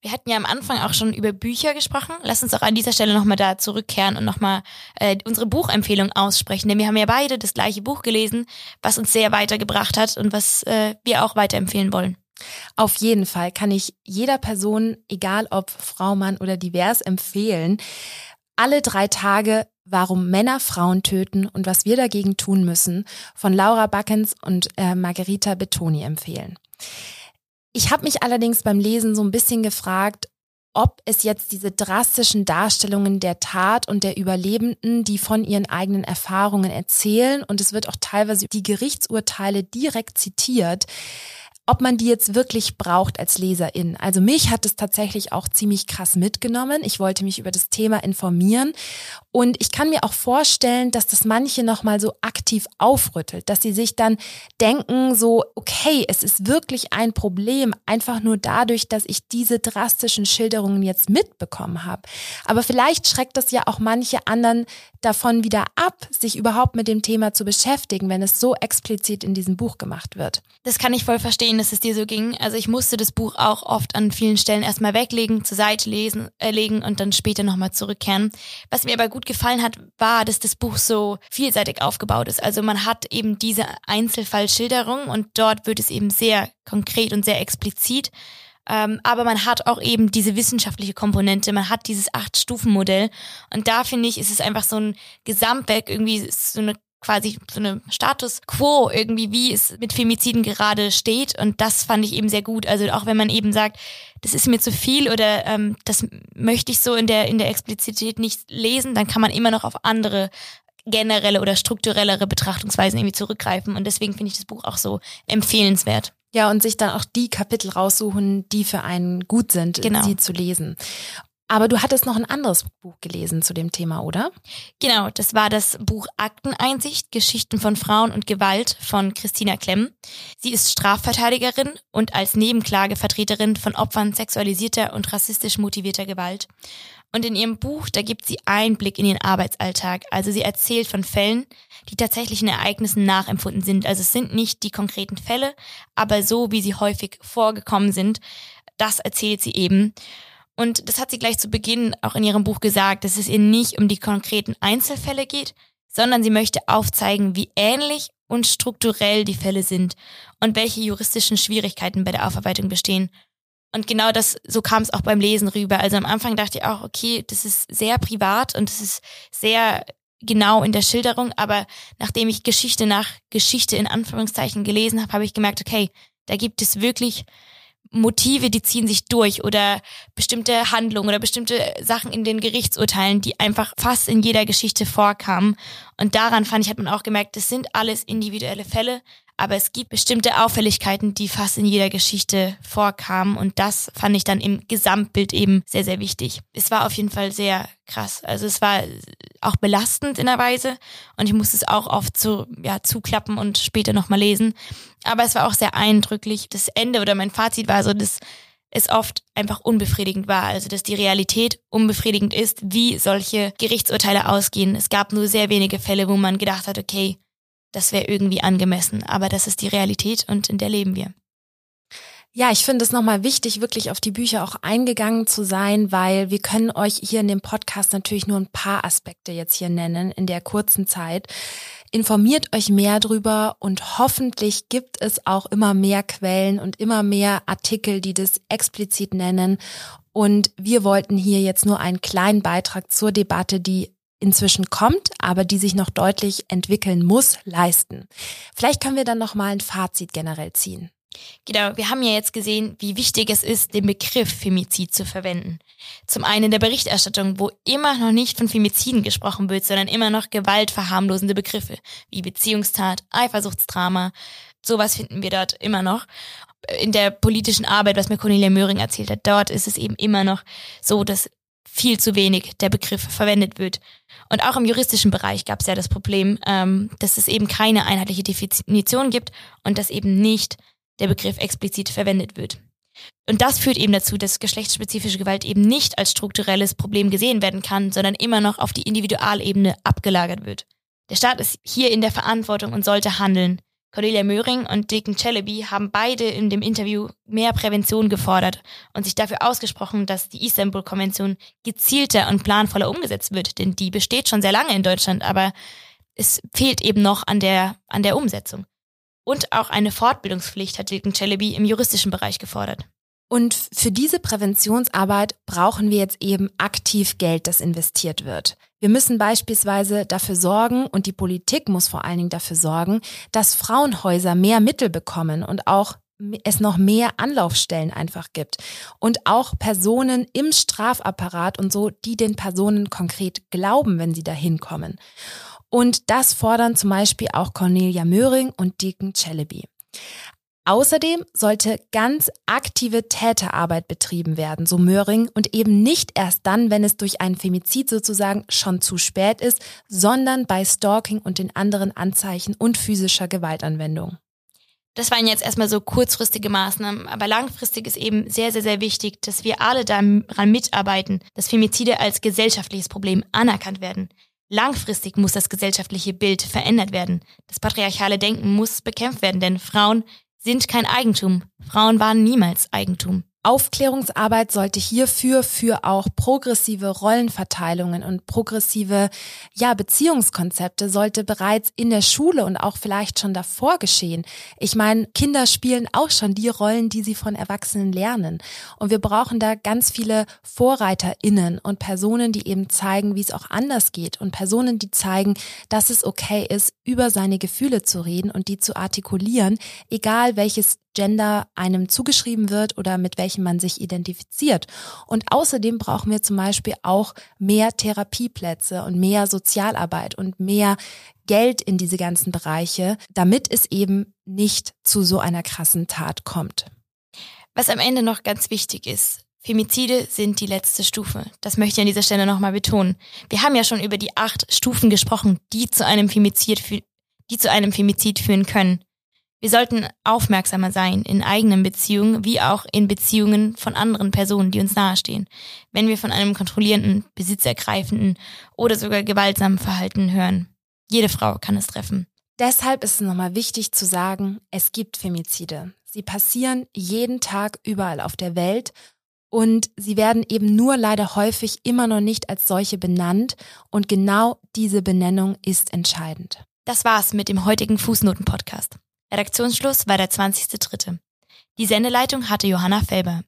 Wir hatten ja am Anfang auch schon über Bücher gesprochen. Lass uns auch an dieser Stelle nochmal da zurückkehren und nochmal äh, unsere Buchempfehlung aussprechen. Denn wir haben ja beide das gleiche Buch gelesen, was uns sehr weitergebracht hat und was äh, wir auch weiterempfehlen wollen. Auf jeden Fall kann ich jeder Person, egal ob Frau, Mann oder divers, empfehlen. Alle drei Tage, warum Männer Frauen töten und was wir dagegen tun müssen, von Laura Backes und äh, Margherita Bettoni empfehlen. Ich habe mich allerdings beim Lesen so ein bisschen gefragt, ob es jetzt diese drastischen Darstellungen der Tat und der Überlebenden, die von ihren eigenen Erfahrungen erzählen, und es wird auch teilweise die Gerichtsurteile direkt zitiert, ob man die jetzt wirklich braucht als Leserin. Also mich hat es tatsächlich auch ziemlich krass mitgenommen. Ich wollte mich über das Thema informieren und ich kann mir auch vorstellen, dass das manche nochmal so aktiv aufrüttelt, dass sie sich dann denken so, okay, es ist wirklich ein Problem, einfach nur dadurch, dass ich diese drastischen Schilderungen jetzt mitbekommen habe. Aber vielleicht schreckt das ja auch manche anderen davon wieder ab, sich überhaupt mit dem Thema zu beschäftigen, wenn es so explizit in diesem Buch gemacht wird. Das kann ich voll verstehen, dass es dir so ging. Also ich musste das Buch auch oft an vielen Stellen erstmal weglegen, zur Seite lesen, äh, legen und dann später nochmal zurückkehren. Was mir aber gut gefallen hat, war, dass das Buch so vielseitig aufgebaut ist. Also man hat eben diese Einzelfallschilderung und dort wird es eben sehr konkret und sehr explizit. Ähm, aber man hat auch eben diese wissenschaftliche Komponente, man hat dieses Acht-Stufen-Modell und da finde ich, ist es einfach so ein Gesamtwerk, irgendwie so eine quasi so eine Status Quo irgendwie, wie es mit Femiziden gerade steht, und das fand ich eben sehr gut. Also auch wenn man eben sagt, das ist mir zu viel oder ähm, das möchte ich so in der in der Explizität nicht lesen, dann kann man immer noch auf andere generelle oder strukturellere Betrachtungsweisen irgendwie zurückgreifen, und deswegen finde ich das Buch auch so empfehlenswert. Ja, und sich dann auch die Kapitel raussuchen, die für einen gut sind, genau, sie zu lesen. Aber du hattest noch ein anderes Buch gelesen zu dem Thema, oder? Genau, das war das Buch AktenEinsicht, Geschichten von Frauen und Gewalt von Christina Clemm. Sie ist Strafverteidigerin und als Nebenklagevertreterin von Opfern sexualisierter und rassistisch motivierter Gewalt. Und in ihrem Buch, da gibt sie Einblick in ihren Arbeitsalltag. Also sie erzählt von Fällen, die tatsächlichen Ereignissen nachempfunden sind. Also es sind nicht die konkreten Fälle, aber so, wie sie häufig vorgekommen sind, das erzählt sie eben. Und das hat sie gleich zu Beginn auch in ihrem Buch gesagt, dass es ihr nicht um die konkreten Einzelfälle geht, sondern sie möchte aufzeigen, wie ähnlich und strukturell die Fälle sind und welche juristischen Schwierigkeiten bei der Aufarbeitung bestehen. Und genau das, so kam es auch beim Lesen rüber. Also am Anfang dachte ich auch, okay, das ist sehr privat und das ist sehr genau in der Schilderung, aber nachdem ich Geschichte nach Geschichte in Anführungszeichen gelesen habe, habe ich gemerkt, okay, da gibt es wirklich Motive, die ziehen sich durch, oder bestimmte Handlungen oder bestimmte Sachen in den Gerichtsurteilen, die einfach fast in jeder Geschichte vorkamen. Und daran, fand ich, hat man auch gemerkt, das sind alles individuelle Fälle, aber es gibt bestimmte Auffälligkeiten, die fast in jeder Geschichte vorkamen, und das fand ich dann im Gesamtbild eben sehr, sehr wichtig. Es war auf jeden Fall sehr krass. Also es war auch belastend in der Weise und ich musste es auch oft zu, ja, zuklappen und später nochmal lesen. Aber es war auch sehr eindrücklich. Das Ende oder mein Fazit war so, dass es oft einfach unbefriedigend war. Also dass die Realität unbefriedigend ist, wie solche Gerichtsurteile ausgehen. Es gab nur sehr wenige Fälle, wo man gedacht hat, okay, das wäre irgendwie angemessen. Aber das ist die Realität und in der leben wir. Ja, ich finde es nochmal wichtig, wirklich auf die Bücher auch eingegangen zu sein, weil wir können euch hier in dem Podcast natürlich nur ein paar Aspekte jetzt hier nennen in der kurzen Zeit. Informiert euch mehr drüber und hoffentlich gibt es auch immer mehr Quellen und immer mehr Artikel, die das explizit nennen. Und wir wollten hier jetzt nur einen kleinen Beitrag zur Debatte, die inzwischen kommt, aber die sich noch deutlich entwickeln muss, leisten. Vielleicht können wir dann nochmal ein Fazit generell ziehen. Genau, wir haben ja jetzt gesehen, wie wichtig es ist, den Begriff Femizid zu verwenden. Zum einen in der Berichterstattung, wo immer noch nicht von Femiziden gesprochen wird, sondern immer noch gewaltverharmlosende Begriffe, wie Beziehungstat, Eifersuchtsdrama, sowas finden wir dort immer noch. In der politischen Arbeit, was mir Cornelia Möhring erzählt hat, dort ist es eben immer noch so, dass viel zu wenig der Begriff verwendet wird. Und auch im juristischen Bereich gab es ja das Problem, dass es eben keine einheitliche Definition gibt und dass eben nicht der Begriff explizit verwendet wird. Und das führt eben dazu, dass geschlechtsspezifische Gewalt eben nicht als strukturelles Problem gesehen werden kann, sondern immer noch auf die Individualebene abgelagert wird. Der Staat ist hier in der Verantwortung und sollte handeln. Cornelia Möhring und Dilken Celebi haben beide in dem Interview mehr Prävention gefordert und sich dafür ausgesprochen, dass die Istanbul-Konvention gezielter und planvoller umgesetzt wird, denn die besteht schon sehr lange in Deutschland, aber es fehlt eben noch an der, an der Umsetzung. Und auch eine Fortbildungspflicht hat Dilken Celebi im juristischen Bereich gefordert. Und für diese Präventionsarbeit brauchen wir jetzt eben aktiv Geld, das investiert wird. Wir müssen beispielsweise dafür sorgen, und die Politik muss vor allen Dingen dafür sorgen, dass Frauenhäuser mehr Mittel bekommen und auch es noch mehr Anlaufstellen einfach gibt. Und auch Personen im Strafapparat und so, die den Personen konkret glauben, wenn sie da hinkommen. Und das fordern zum Beispiel auch Cornelia Möhring und Dilken Celebi. Außerdem sollte ganz aktive Täterarbeit betrieben werden, so Möhring, und eben nicht erst dann, wenn es durch einen Femizid sozusagen schon zu spät ist, sondern bei Stalking und den anderen Anzeichen und physischer Gewaltanwendung. Das waren jetzt erstmal so kurzfristige Maßnahmen, aber langfristig ist eben sehr, sehr, sehr wichtig, dass wir alle daran mitarbeiten, dass Femizide als gesellschaftliches Problem anerkannt werden. Langfristig muss das gesellschaftliche Bild verändert werden. Das patriarchale Denken muss bekämpft werden, denn Frauen sind kein Eigentum. Frauen waren niemals Eigentum. Aufklärungsarbeit sollte hierfür für auch progressive Rollenverteilungen und progressive, ja, Beziehungskonzepte sollte bereits in der Schule und auch vielleicht schon davor geschehen. Ich meine, Kinder spielen auch schon die Rollen, die sie von Erwachsenen lernen. Und wir brauchen da ganz viele VorreiterInnen und Personen, die eben zeigen, wie es auch anders geht. Und Personen, die zeigen, dass es okay ist, über seine Gefühle zu reden und die zu artikulieren, egal welches Gender einem zugeschrieben wird oder mit welchem man sich identifiziert. Und außerdem brauchen wir zum Beispiel auch mehr Therapieplätze und mehr Sozialarbeit und mehr Geld in diese ganzen Bereiche, damit es eben nicht zu so einer krassen Tat kommt. Was am Ende noch ganz wichtig ist: Femizide sind die letzte Stufe. Das möchte ich an dieser Stelle nochmal betonen. Wir haben ja schon über die acht Stufen gesprochen, die zu einem Femizid, fü- die zu einem Femizid führen können. Wir sollten aufmerksamer sein in eigenen Beziehungen wie auch in Beziehungen von anderen Personen, die uns nahestehen, wenn wir von einem kontrollierenden, besitzergreifenden oder sogar gewaltsamen Verhalten hören. Jede Frau kann es treffen. Deshalb ist es nochmal wichtig zu sagen, es gibt Femizide. Sie passieren jeden Tag überall auf der Welt und sie werden eben nur leider häufig immer noch nicht als solche benannt und genau diese Benennung ist entscheidend. Das war's mit dem heutigen Fußnoten-Podcast. Redaktionsschluss war der zwanzigster dritter Die Sendeleitung hatte Johanna Felber.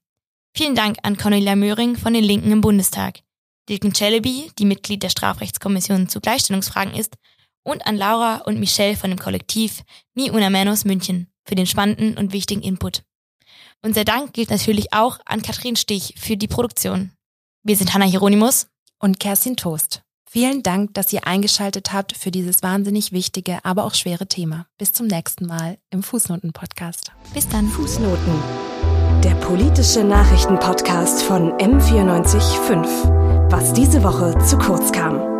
Vielen Dank an Cornelia Möhring von den Linken im Bundestag, Dilken Celebi, die Mitglied der Strafrechtskommission zu Gleichstellungsfragen ist, und an Laura und Michelle von dem Kollektiv Ni una menos München für den spannenden und wichtigen Input. Unser Dank gilt natürlich auch an Kathrin Stich für die Produktion. Wir sind Hannah Hieronymus und Kerstin Thost. Vielen Dank, dass ihr eingeschaltet habt für dieses wahnsinnig wichtige, aber auch schwere Thema. Bis zum nächsten Mal im Fußnoten-Podcast. Bis dann. Fußnoten, der politische Nachrichten-Podcast von M vierundneunzig Punkt fünf, was diese Woche zu kurz kam.